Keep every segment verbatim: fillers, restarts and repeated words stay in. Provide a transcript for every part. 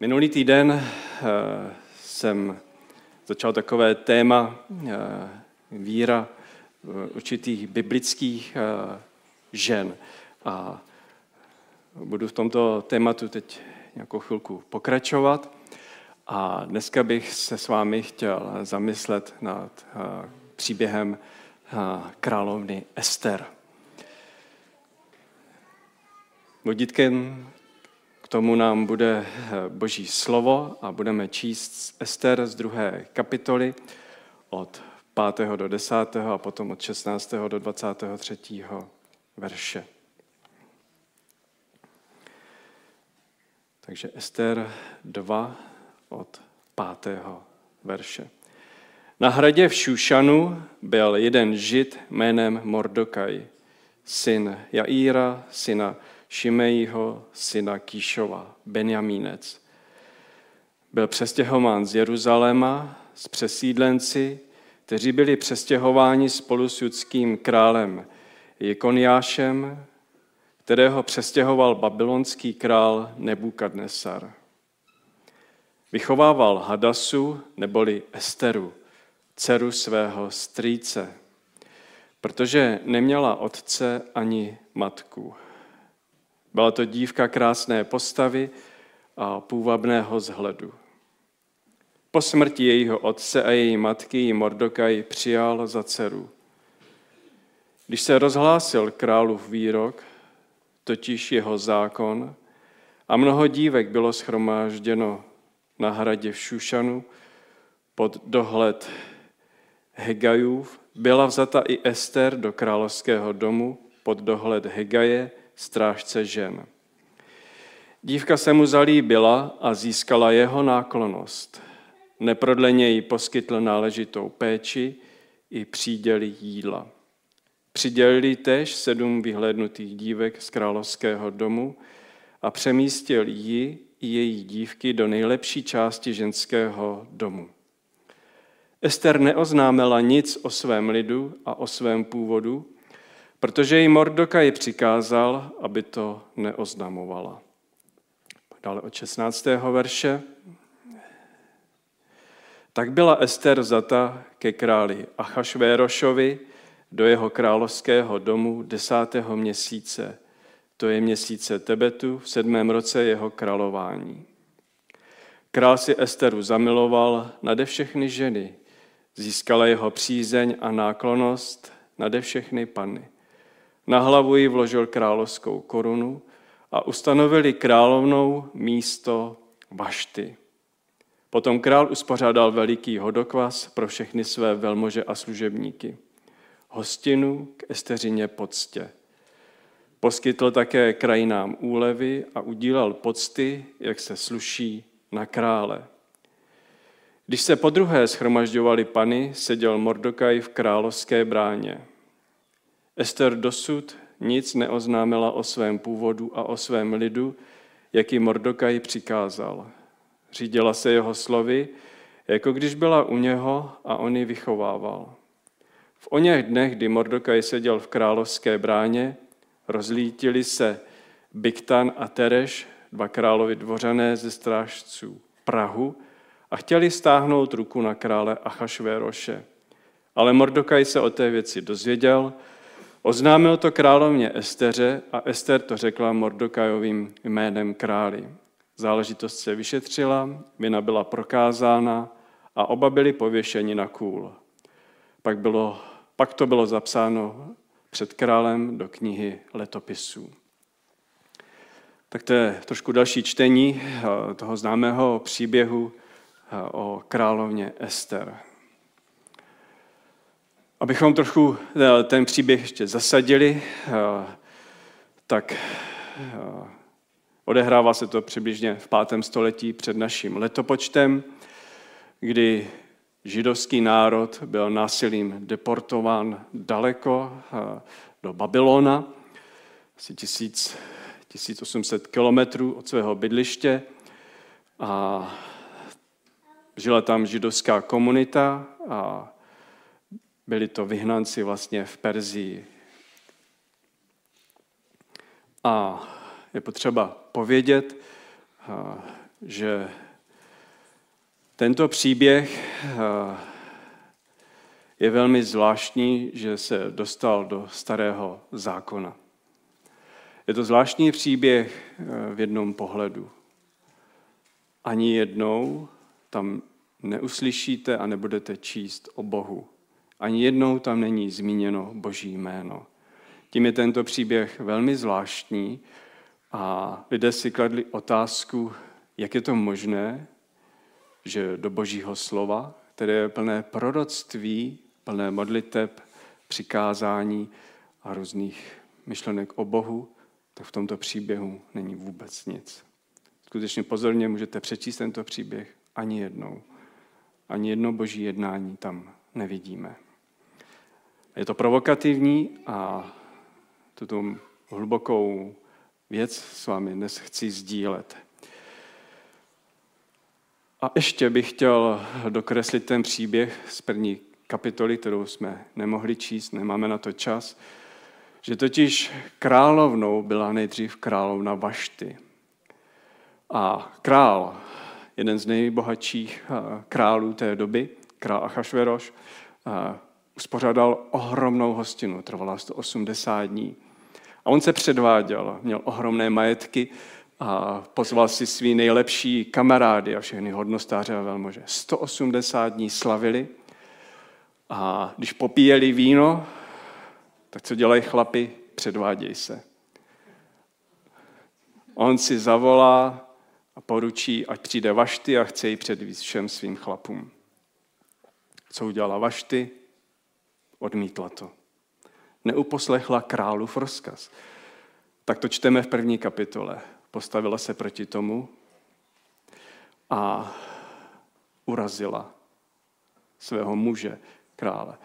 Minulý týden jsem začal takové téma víra určitých biblických žen. A budu v tomto tématu teď nějakou chvilku pokračovat. A dneska bych se s vámi chtěl zamyslet nad příběhem královny Ester. Vodítkem k tomu nám bude Boží slovo a budeme číst z Ester z druhé kapitoly od pátého do desátého a potom od šestnáctého do dvacátého třetího verše. Takže Ester dva od pátého verše. Na hradě v Šušanu byl jeden Žid jménem Mordokaj, syn Jaíra, syna Šimejího, syna Kíšova, Benjamínec. Byl přestěhován z Jeruzaléma s přesídlenci, kteří byli přestěhováni spolu s judským králem Jekonjášem, kterého přestěhoval babylonský král Nebukadnesar. Vychovával Hadasu neboli Esteru, dceru svého strýce, protože neměla otce ani matku. Byla to dívka krásné postavy a půvabného vzhledu. Po smrti jejího otce a její matky ji Mordokaj přijal za dceru. Když se rozhlásil králův výrok, totiž jeho zákon, a mnoho dívek bylo shromážděno na hradě v Šušanu pod dohled Hegajův, byla vzata i Ester do královského domu pod dohled Hegaje, strážce žen. Dívka se mu zalíbila a získala jeho náklonnost. Neprodleně jí poskytl náležitou péči i přidělil jídla. Přidělil též sedm vyhlédnutých dívek z královského domu a přemístil ji i její dívky do nejlepší části ženského domu. Ester neoznámila nic o svém lidu a o svém původu, protože jí Mordokaj přikázal, aby to neoznamovala. Dále od šestnáctého verše. Tak byla Ester vzata ke králi Achašvérošovi do jeho královského domu desátého měsíce, to je měsíce Tebetu, v sedmém roce jeho králování. Král si Esteru zamiloval nade všechny ženy, získala jeho přízeň a náklonnost nade všechny panny. Na hlavu ji vložil královskou korunu a ustanovili královnou místo Vašti. Potom král uspořádal veliký hodokvas pro všechny své velmože a služebníky. Hostinu k Esteřině poctě. Poskytl také krajinám úlevy a udílal pocty, jak se sluší na krále. Když se podruhé shromažďovaly pany, seděl Mordokaj v královské bráně. Ester dosud nic neoznámila o svém původu a o svém lidu, jak ji Mordokaj přikázal. Řídila se jeho slovy, jako když byla u něho a on ji vychovával. V oněch dnech, kdy Mordokaj seděl v královské bráně, rozlítili se Biktan a Tereš, dva královi dvořané ze strážců Prahu, a chtěli stáhnout ruku na krále Achašvéroše. Ale Mordokaj se o té věci dozvěděl, oznámil to královně Esteře a Ester to řekla Mordokajovým jménem králi. Záležitost se vyšetřila, vina byla prokázána a oba byli pověšeni na kůl. Pak, bylo, pak to bylo zapsáno před králem do knihy letopisů. Tak to je trošku další čtení toho známého příběhu o královně Ester. Abychom trochu ten příběh ještě zasadili, tak odehrává se to přibližně v pátém století před naším letopočtem, kdy židovský národ byl násilím deportován daleko do Babylona, asi tisíc osm set kilometrů od svého bydliště, a žila tam židovská komunita a byli to vyhnanci vlastně v Perzii. A je potřeba povědět, že tento příběh je velmi zvláštní, že se dostal do Starého zákona. Je to zvláštní příběh v jednom pohledu. Ani jednou tam neuslyšíte a nebudete číst o Bohu. Ani jednou tam není zmíněno Boží jméno. Tím je tento příběh velmi zvláštní a lidé si kladli otázku, jak je to možné, že do Božího slova, které je plné proroctví, plné modliteb, přikázání a různých myšlenek o Bohu, tak v tomto příběhu není vůbec nic. Skutečně pozorně můžete přečíst tento příběh ani jednou. Ani jedno Boží jednání tam nevidíme. Je to provokativní a tuto hlubokou věc s vámi dnes chci sdílet. A ještě bych chtěl dokreslit ten příběh z první kapitoly, kterou jsme nemohli číst, nemáme na to čas, že totiž královnou byla nejdřív královna Vašti. A král, jeden z nejbohatších králů té doby, král Achašvéroš, uspořádal ohromnou hostinu, trvala sto osmdesát dní. A on se předváděl, měl ohromné majetky a pozval si svý nejlepší kamarády a všechny hodnostáře a velmože. sto osmdesát dní slavili a když popíjeli víno, tak co dělají chlapi? Předvádějí se. On si zavolá a poručí, ať přijde Vašti a chce ji předvíst všem svým chlapům. Co udělala Vašti? Odmítla to. Neuposlechla králův rozkaz. Tak to čteme v první kapitole. Postavila se proti tomu a urazila svého muže, krále.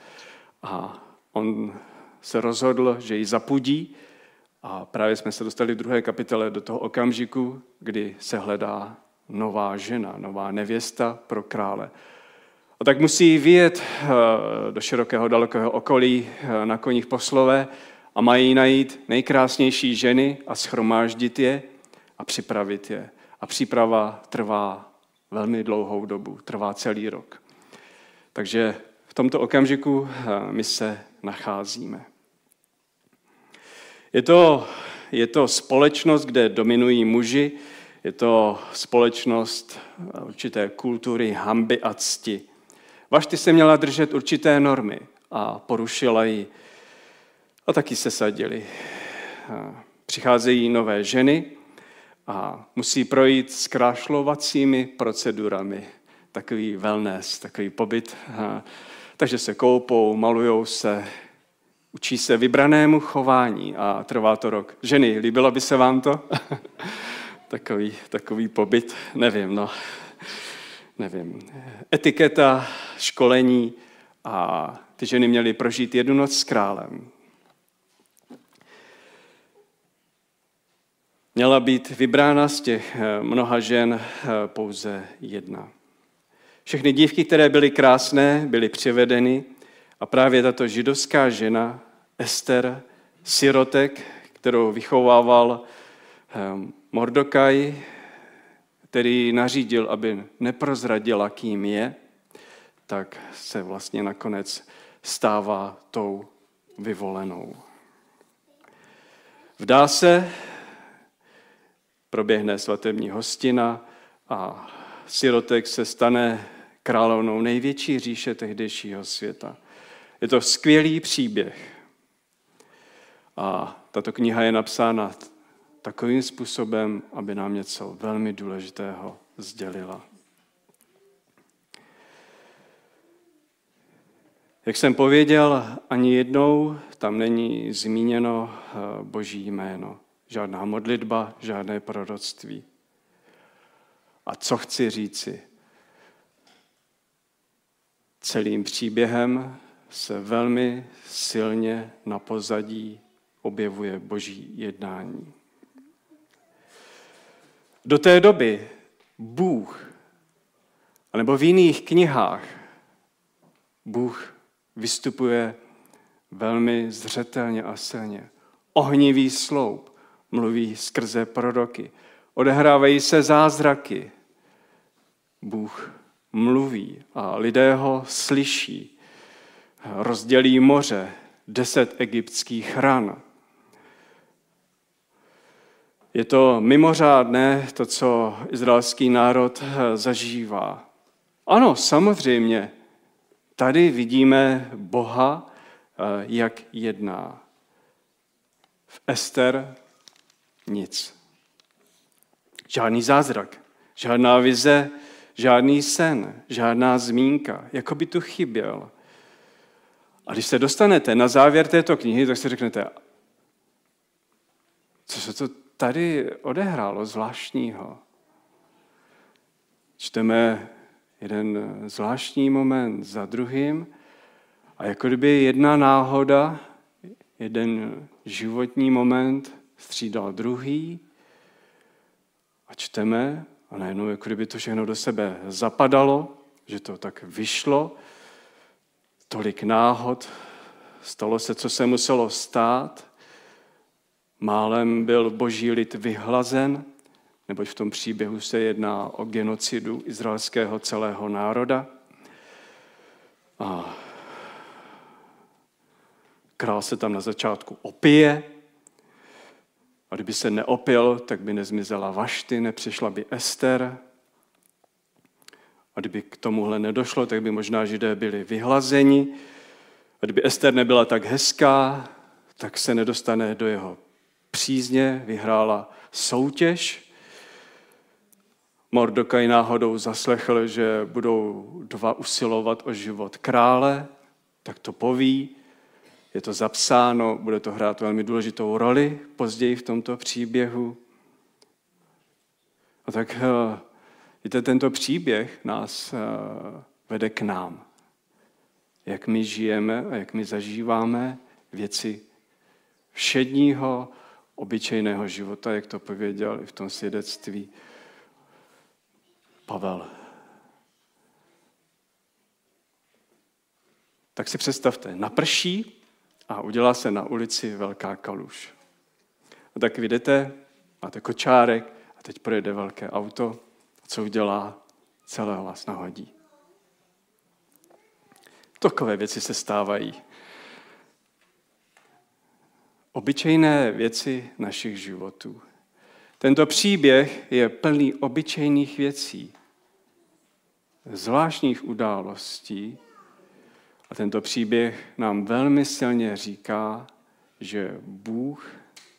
A on se rozhodl, že ji zapudí a právě jsme se dostali v druhé kapitole do toho okamžiku, kdy se hledá nová žena, nová nevěsta pro krále. A tak musí vyjet do širokého, dalekého okolí na koních poslové a mají najít nejkrásnější ženy a shromáždit je a připravit je. A příprava trvá velmi dlouhou dobu, trvá celý rok. Takže v tomto okamžiku my se nacházíme. Je to, je to společnost, kde dominují muži, je to společnost určité kultury hanby a cti. Vašti se měla držet určité normy a porušila ji a taky se sadili. Přicházejí nové ženy a musí projít zkrášlovacími procedurami. Takový wellness, takový pobyt. Takže se koupou, malujou se, učí se vybranému chování a trvá to rok. Ženy, líbilo by se vám to? takový, takový pobyt, nevím, no. Nevím. Etiketa, školení a ty ženy měly prožít jednu noc s králem. Měla být vybrána z těch mnoha žen pouze jedna. Všechny dívky, které byly krásné, byly přivedeny a právě tato židovská žena, Ester, sirotek, kterou vychovával Mordokaj, který nařídil, aby neprozradila, kým je, tak se vlastně nakonec stává tou vyvolenou. Vdá se, proběhne svatební hostina a sirotek se stane královnou největší říše tehdejšího světa. Je to skvělý příběh. A tato kniha je napsána takovým způsobem, aby nám něco velmi důležitého sdělila. Jak jsem pověděl, ani jednou tam není zmíněno Boží jméno. Žádná modlitba, žádné proroctví. A co chci říci? Celým příběhem se velmi silně na pozadí objevuje Boží jednání. Do té doby Bůh, anebo v jiných knihách, Bůh vystupuje velmi zřetelně a silně. Ohnivý sloup mluví skrze proroky. Odehrávají se zázraky, Bůh mluví a lidé ho slyší. Rozdělí moře, deset egyptských ran. Je to mimořádné, to, co izraelský národ zažívá. Ano, samozřejmě, tady vidíme Boha, jak jedná. V Ester nic. Žádný zázrak, žádná vize, žádný sen, žádná zmínka, jako by tu chyběl. A když se dostanete na závěr této knihy, tak si řeknete, co se to tady odehrálo zvláštního. Čteme jeden zvláštní moment za druhým a jako kdyby jedna náhoda, jeden životní moment střídal druhý a čteme a najednou jako kdyby to všechno do sebe zapadalo, že to tak vyšlo, tolik náhod, stalo se, co se muselo stát, málem byl boží lid vyhlazen, neboť v tom příběhu se jedná o genocidu izraelského celého národa. A král se tam na začátku opije, a kdyby se neopil, tak by nezmizela Vašti, nepřišla by Ester. A kdyby k tomuhle nedošlo, tak by možná Židé byli vyhlazeni. A kdyby Ester nebyla tak hezká, tak se nedostane do jeho přízně, vyhrála soutěž. Mordokaj náhodou zaslechl, že budou dva usilovat o život krále, tak to poví. Je to zapsáno, bude to hrát velmi důležitou roli později v tomto příběhu. A tak víte, tento příběh nás vede k nám. Jak my žijeme a jak my zažíváme věci všedního, obyčejného života, jak to pověděl i v tom svědectví Pavel. Tak si představte, naprší a udělá se na ulici velká kaluž. A tak vidíte, máte kočárek a teď projede velké auto a co udělá? Celé vás nahodí. Takové věci se stávají. Obyčejné věci našich životů. Tento příběh je plný obyčejných věcí, zvláštních událostí a tento příběh nám velmi silně říká, že Bůh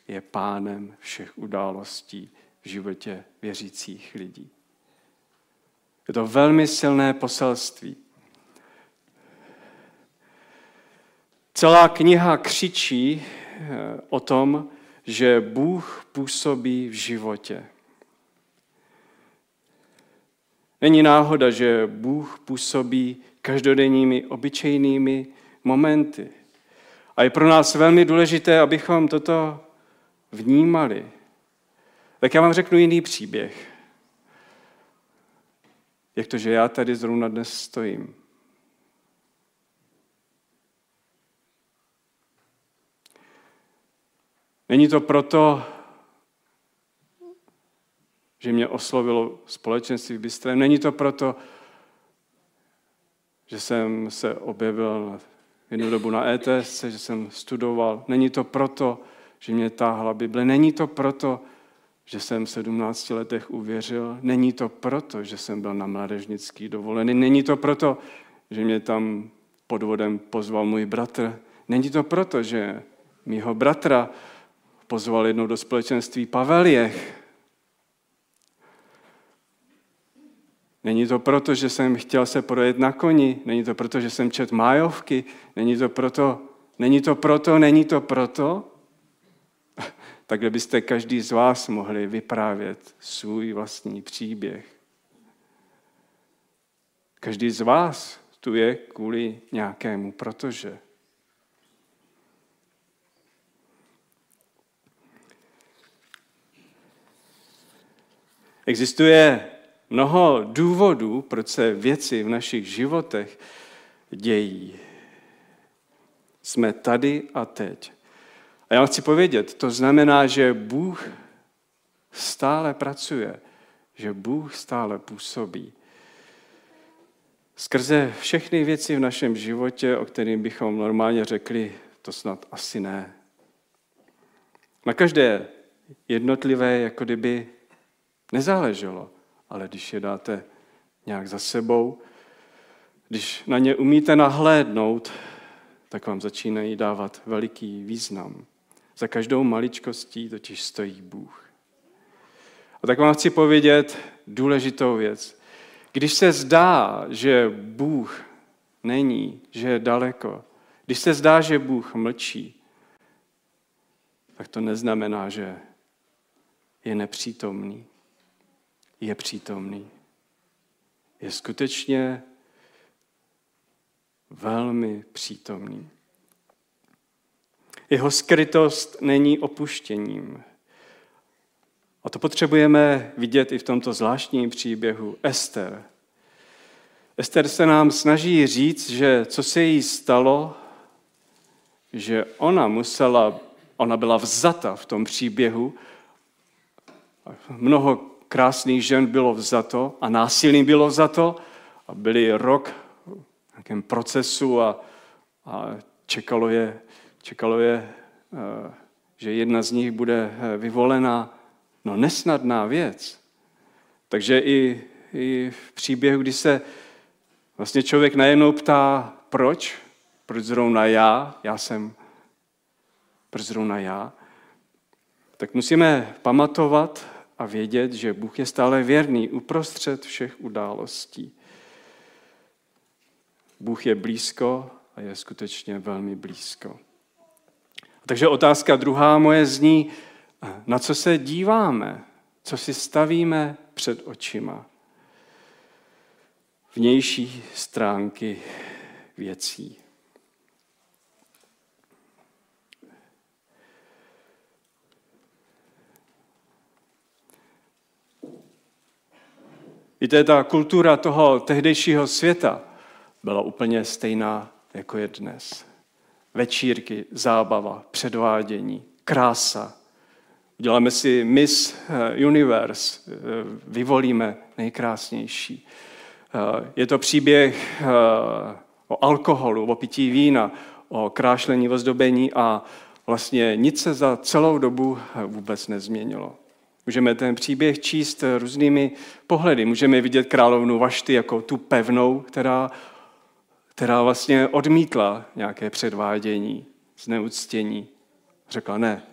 je pánem všech událostí v životě věřících lidí. Je to velmi silné poselství. Celá kniha křičí o tom, že Bůh působí v životě. Není náhoda, že Bůh působí každodenními obyčejnými momenty. A je pro nás velmi důležité, abychom toto vnímali. Tak já vám řeknu jiný příběh. Jak to, že já tady zrovna dnes stojím. Není to proto, že mě oslovilo společenství v Bystré. Není to proto, že jsem se objevil jednu dobu na E T S, že jsem studoval. Není to proto, že mě táhla Bible. Není to proto, že jsem v sedmnácti letech uvěřil. Není to proto, že jsem byl na mládežnický dovolený. Není to proto, že mě tam podvodem pozval můj bratr. Není to proto, že mýho bratra pozval jednou do společenství Paveljech. Není to proto, že jsem chtěl se projet na koni, není to proto, že jsem četl májovky, není to proto, není to proto, není to proto. Takhle byste každý z vás mohli vyprávět svůj vlastní příběh. Každý z vás tu je kvůli nějakému protože. Existuje mnoho důvodů, proč se věci v našich životech dějí. Jsme tady a teď. A já chci povědět, to znamená, že Bůh stále pracuje, že Bůh stále působí, Skrze všechny věci v našem životě, o kterým bychom normálně řekli, to snad asi ne. Na každé jednotlivé, jako kdyby nezáleželo, ale když je dáte nějak za sebou, když na ně umíte nahlédnout, tak vám začínají dávat veliký význam. Za každou maličkostí totiž stojí Bůh. A tak vám chci povědět důležitou věc. Když se zdá, že Bůh není, že je daleko, když se zdá, že Bůh mlčí, tak to neznamená, že je nepřítomný. Je přítomný. Je skutečně velmi přítomný. Jeho skrytost není opuštěním. A to potřebujeme vidět i v tomto zvláštním příběhu Ester. Ester se nám snaží říct, že co se jí stalo, že ona musela, ona byla vzata v tom příběhu. Mnoho krásných žen bylo vzato a násilí bylo vzato a byli rok v nějakém procesu a, a čekalo je, čekalo je, že jedna z nich bude vyvolena. No, nesnadná věc. Takže i, i v příběhu, kdy se vlastně člověk najednou ptá, proč? Proč zrovna já? Já jsem... Proč zrovna já? Tak musíme pamatovat a vědět, že Bůh je stále věrný uprostřed všech událostí. Bůh je blízko a je skutečně velmi blízko. Takže otázka druhá moje zní, na co se díváme, co si stavíme před očima. Vnější stránky věcí. Víte, ta kultura toho tehdejšího světa byla úplně stejná, jako je dnes. Večírky, zábava, předvádění, krása. Uděláme si Miss Universe, vyvolíme nejkrásnější. Je to příběh o alkoholu, o pití vína, o krášlení, ozdobení a vlastně nic se za celou dobu vůbec nezměnilo. Můžeme ten příběh číst různými pohledy. Můžeme vidět královnu Vašti jako tu pevnou, která, která vlastně odmítla nějaké předvádění, zneuctění. Řekla ne.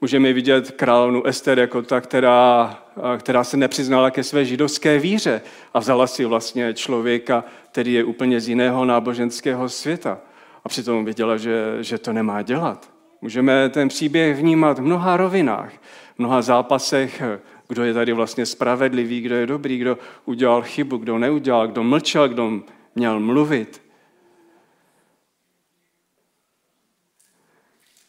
Můžeme vidět královnu Ester jako ta, která, která se nepřiznala ke své židovské víře a vzala si vlastně člověka, který je úplně z jiného náboženského světa a přitom věděla, že, že to nemá dělat. Můžeme ten příběh vnímat v mnoha rovinách, v mnoha zápasech, kdo je tady vlastně spravedlivý, kdo je dobrý, kdo udělal chybu, kdo neudělal, kdo mlčel, kdo měl mluvit.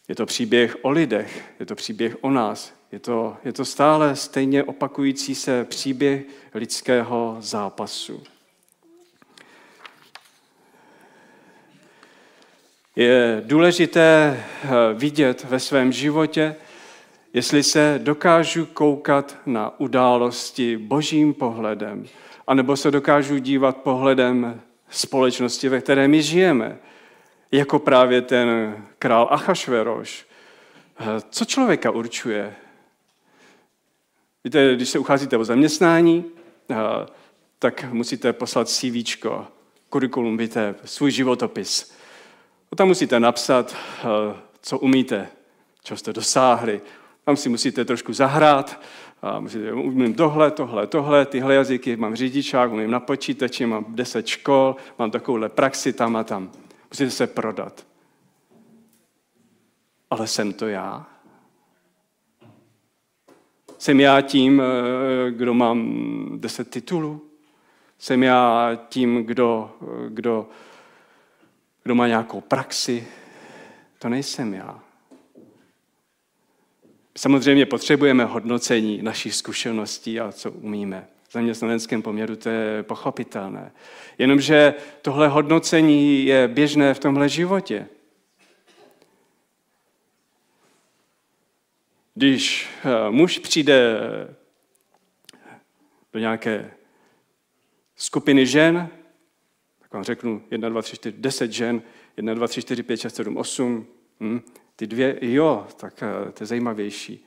Je to příběh o lidech, je to příběh o nás, je to, je to stále stejně opakující se příběh lidského zápasu. Je důležité vidět ve svém životě, jestli se dokážu koukat na události božím pohledem, anebo se dokážu dívat pohledem společnosti, ve které my žijeme. Jako právě ten král Achašvéroš. Co člověka určuje? Víte, když se ucházíte o zaměstnání, tak musíte poslat CVčko, kurikulum vitae, svůj životopis. Tam musíte napsat, co umíte, čeho jste dosáhli. Tam si musíte trošku zahrát, musíte, umím tohle, tohle, tohle, tyhle jazyky, mám řidičák, umím na počítači, mám deset škol, mám takovouhle praxi tam a tam. Musíte se prodat. Ale jsem to já? Jsem já tím, kdo mám deset titulů? Jsem já tím, kdo, kdo, kdo má nějakou praxi? To nejsem já. Samozřejmě potřebujeme hodnocení našich zkušeností a co umíme. V zaměstnaneckém poměru to je pochopitelné. Jenomže tohle hodnocení je běžné v tomhle životě. Když muž přijde do nějaké skupiny žen, Tak vám řeknu jedna, dva, tři, čtyři, deset žen, jedna, dva, tři, čtyři, pět, šest, sedm, osm, hm? Ty dvě, jo, tak to je zajímavější.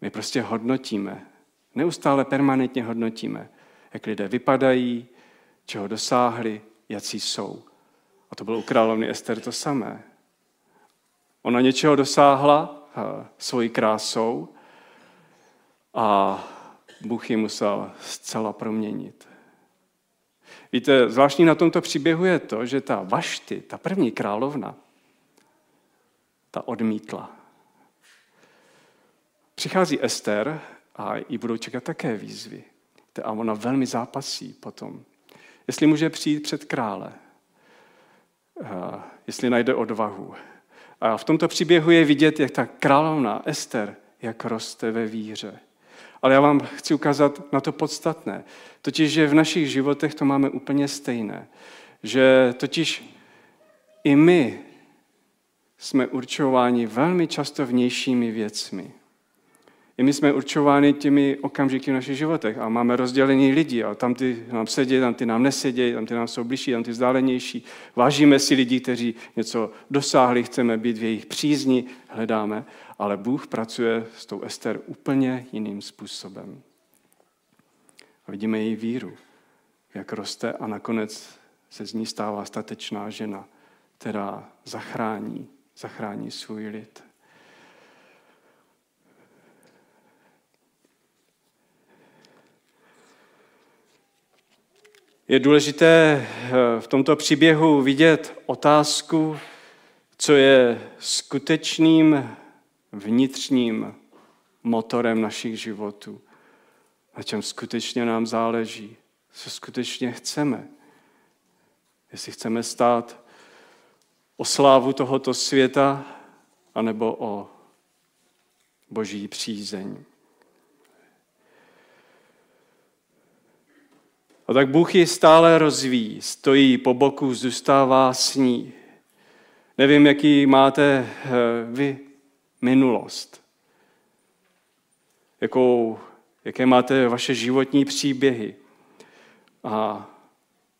My prostě hodnotíme, neustále permanentně hodnotíme, jak lidé vypadají, čeho dosáhli, jací jsou. A to bylo u královny Ester to samé. Ona něčeho dosáhla svojí krásou a Bůh ji musel zcela proměnit. Víte, zvláštní na tomto příběhu je to, že ta Vašti, ta první královna, ta odmítla. Přichází Ester a jí budou čekat také výzvy. A ona velmi zápasí potom. Jestli může přijít před krále, jestli najde odvahu. A v tomto příběhu je vidět, jak ta královna Ester, jak roste ve víře. Ale já vám chci ukázat na to podstatné. Totiž, že v našich životech to máme úplně stejné. Že totiž i my jsme určováni velmi často vnějšími věcmi. I my jsme určováni těmi okamžiky v našich životech a máme rozdělení lidi a tam ty nám sedějí, tam ty nám nesedějí, tam ty nám jsou blížší, tam ty vzdálenější. Vážíme si lidí, kteří něco dosáhli, chceme být v jejich přízni, hledáme, ale Bůh pracuje s tou Ester úplně jiným způsobem. A vidíme její víru, jak roste a nakonec se z ní stává statečná žena, která zachrání, zachrání svůj lid. Je důležité v tomto příběhu vidět otázku, co je skutečným vnitřním motorem našich životů, na čem skutečně nám záleží, co skutečně chceme. Jestli chceme stát o slávu tohoto světa, anebo o Boží přízeň. A tak Bůh ji stále rozvíjí, stojí po boku, zůstává s ní. Nevím, jaký máte vy minulost. Jakou, jaké máte vaše životní příběhy. A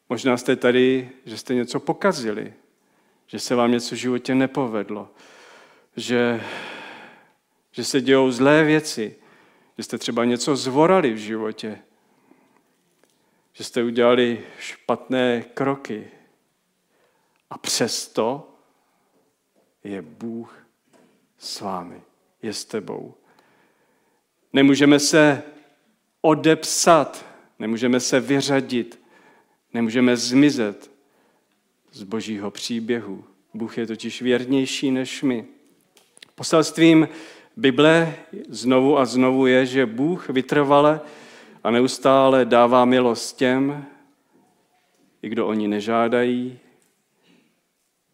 možná jste tady, že jste něco pokazili, že se vám něco v životě nepovedlo, že, že se dějou zlé věci, že jste třeba něco zvorali v životě, že jste udělali špatné kroky a přesto je Bůh s vámi, je s tebou. Nemůžeme se odepsat, nemůžeme se vyřadit, nemůžeme zmizet z Božího příběhu. Bůh je totiž věrnější než my. Poselstvím Bible znovu a znovu je, že Bůh vytrvale a neustále dává milost těm, i kdo o ní nežádají,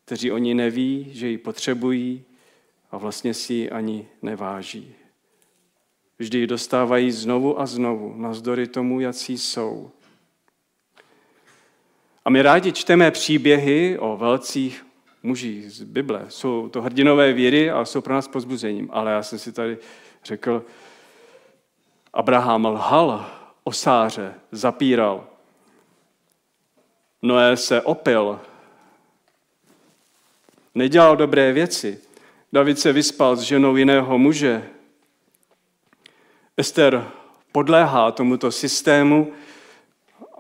kteří o ní neví, že ji potřebují a vlastně si ji ani neváží. Vždy ji dostávají znovu a znovu, navzdory tomu, jací jsou. A my rádi čteme příběhy o velcích mužích z Bible. Jsou to hrdinové víry a jsou pro nás povzbuzením. Ale já jsem si tady řekl, Abraham lhal o Sáře, zapíral. Noé se opil. Nedělal dobré věci. David se vyspal s ženou jiného muže. Ester podléhá tomuto systému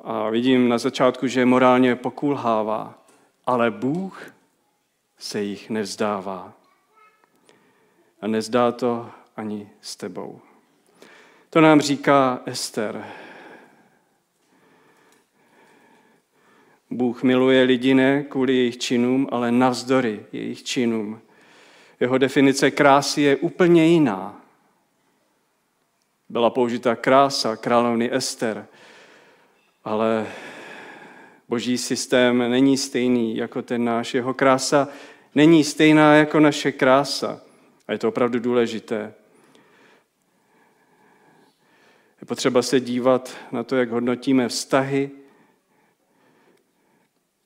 a vidím na začátku, že morálně pokulhává. Ale Bůh se jich nevzdává. A nezdá to ani s tebou. To nám říká Ester. Bůh miluje lidi ne kvůli jejich činům, ale navzdory jejich činům. Jeho definice krásy je úplně jiná. Byla použita krása královny Ester, ale Boží systém není stejný jako ten náš. Jeho krása není stejná jako naše krása. A je to opravdu důležité. Je potřeba se dívat na to, jak hodnotíme vztahy,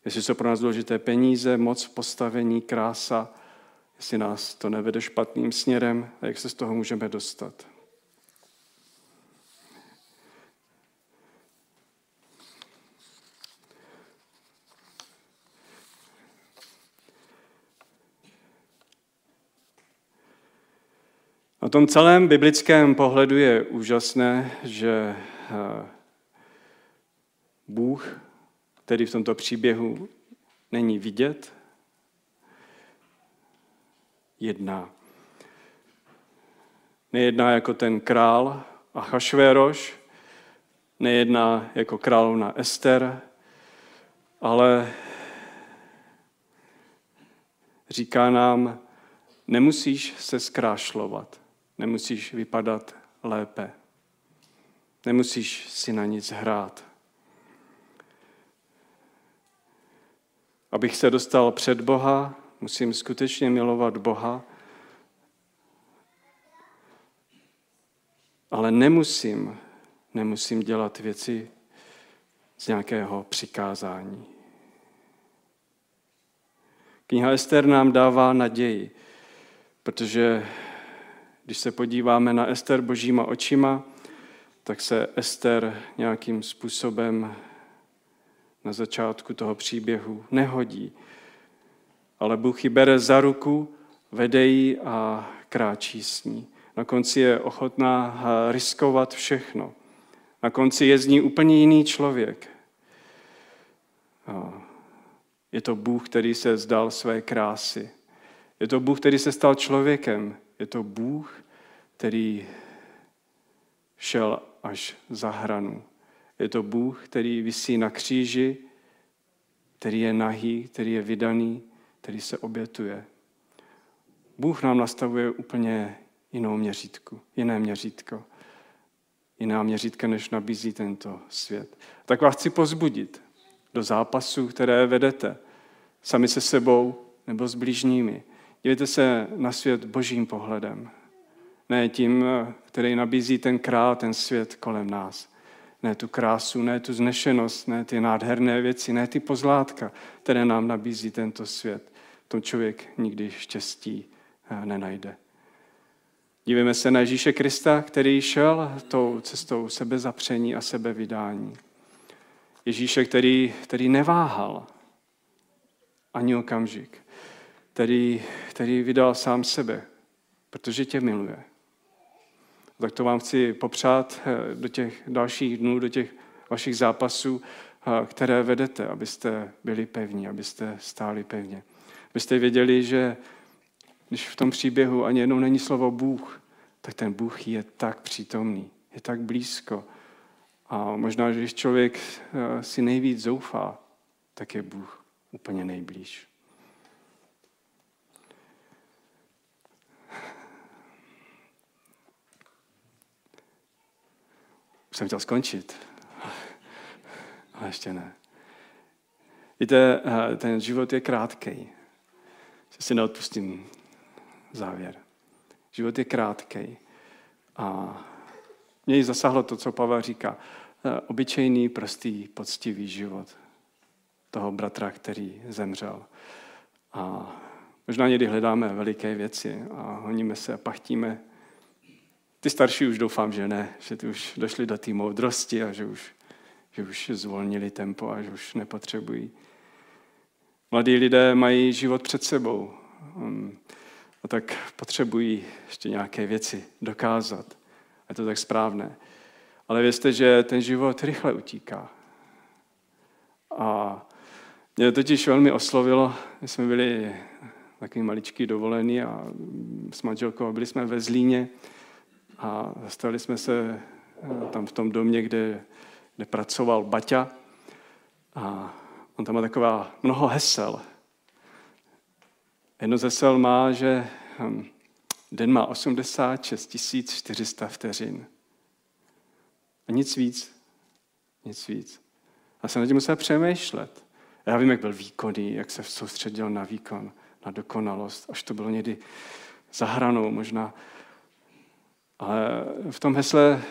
jestli jsou pro nás důležité peníze, moc, postavení, krása, jestli nás to nevede špatným směrem a jak se z toho můžeme dostat. tom celém biblickém pohledu je úžasné, že Bůh, který v tomto příběhu není vidět, jedná. Nejedná jako ten král Achašvéroš, nejedná jako královna Ester, ale říká nám, nemusíš se zkrášlovat, nemusíš vypadat lépe, nemusíš si na nic hrát. Abych se dostal před Boha, musím skutečně milovat Boha, ale nemusím, nemusím dělat věci z nějakého přikázání. Kniha Ester nám dává naději, protože když se podíváme na Ester božíma očima, tak se Ester nějakým způsobem na začátku toho příběhu nehodí. Ale Bůh ji bere za ruku, vede ji a kráčí s ní. Na konci je ochotná riskovat všechno. Na konci je z ní úplně jiný člověk. Je to Bůh, který se vzdal své krásy. Je to Bůh, který se stal člověkem. Je to Bůh, který šel až za hranu. Je to Bůh, který visí na kříži, který je nahý, který je vydaný, který se obětuje. Bůh nám nastavuje úplně jinou měřítku, jiné měřítko. Jiná měřítka, než nabízí tento svět. Tak vás chci povzbudit do zápasů, které vedete sami se sebou nebo s blížními. Dívejte se na svět božím pohledem. Ne tím, který nabízí ten král, ten svět kolem nás. Ne tu krásu, ne tu znešenost, ne ty nádherné věci, ne ty pozlátka, které nám nabízí tento svět. To člověk nikdy štěstí nenajde. Dívíme se na Ježíše Krista, který šel tou cestou sebezapření a sebevydání. Ježíše, který, který neváhal ani okamžik, který, který vydal sám sebe, protože tě miluje. Tak to vám chci popřát do těch dalších dnů, do těch vašich zápasů, které vedete, abyste byli pevní, abyste stáli pevně. Abyste věděli, že když v tom příběhu ani jednou není slovo Bůh, tak ten Bůh je tak přítomný, je tak blízko. A možná, že když člověk si nejvíc zoufá, tak je Bůh úplně nejblíž. Už jsem chtěl skončit, ale ještě ne. Víte, ten život je krátkej. Že si neodpustím závěr. Život je krátkej. A mě jí zasáhlo to, co Pavel říká. Obyčejný, prostý, poctivý život toho bratra, který zemřel. A možná někdy hledáme veliké věci a honíme se a pachtíme. Ty starší už doufám, že ne, že ty už došli do té moudrosti a že už, že už zvolnili tempo a že už nepotřebují. Mladí lidé mají život před sebou a tak potřebují ještě nějaké věci dokázat. A je to tak správné. Ale vězte, že ten život rychle utíká. A mě totiž velmi oslovilo, my jsme byli takový maličký dovolený a s manželkou byli jsme ve Zlíně. A zastavili jsme se tam v tom domě, kde, kde pracoval Baťa. A on tam má taková mnoho hesel. Jedno z hesel má, že den má osmdesát šest tisíc čtyři sta vteřin. A nic víc. Nic víc. Já jsem na tím musel přemýšlet. Já vím, jak byl výkonný, jak se soustředil na výkon, na dokonalost. Až to bylo někdy za hranou možná. Ale v tom hesle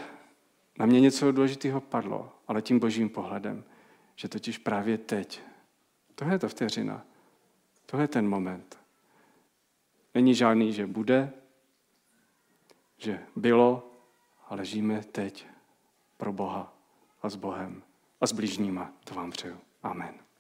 na mě něco důležitého padlo, ale tím božím pohledem, že totiž právě teď, tohle je ta vteřina, tohle je ten moment. Není žádný, že bude, že bylo, ale žijeme teď pro Boha a s Bohem a s blížníma. To vám přeju. Amen.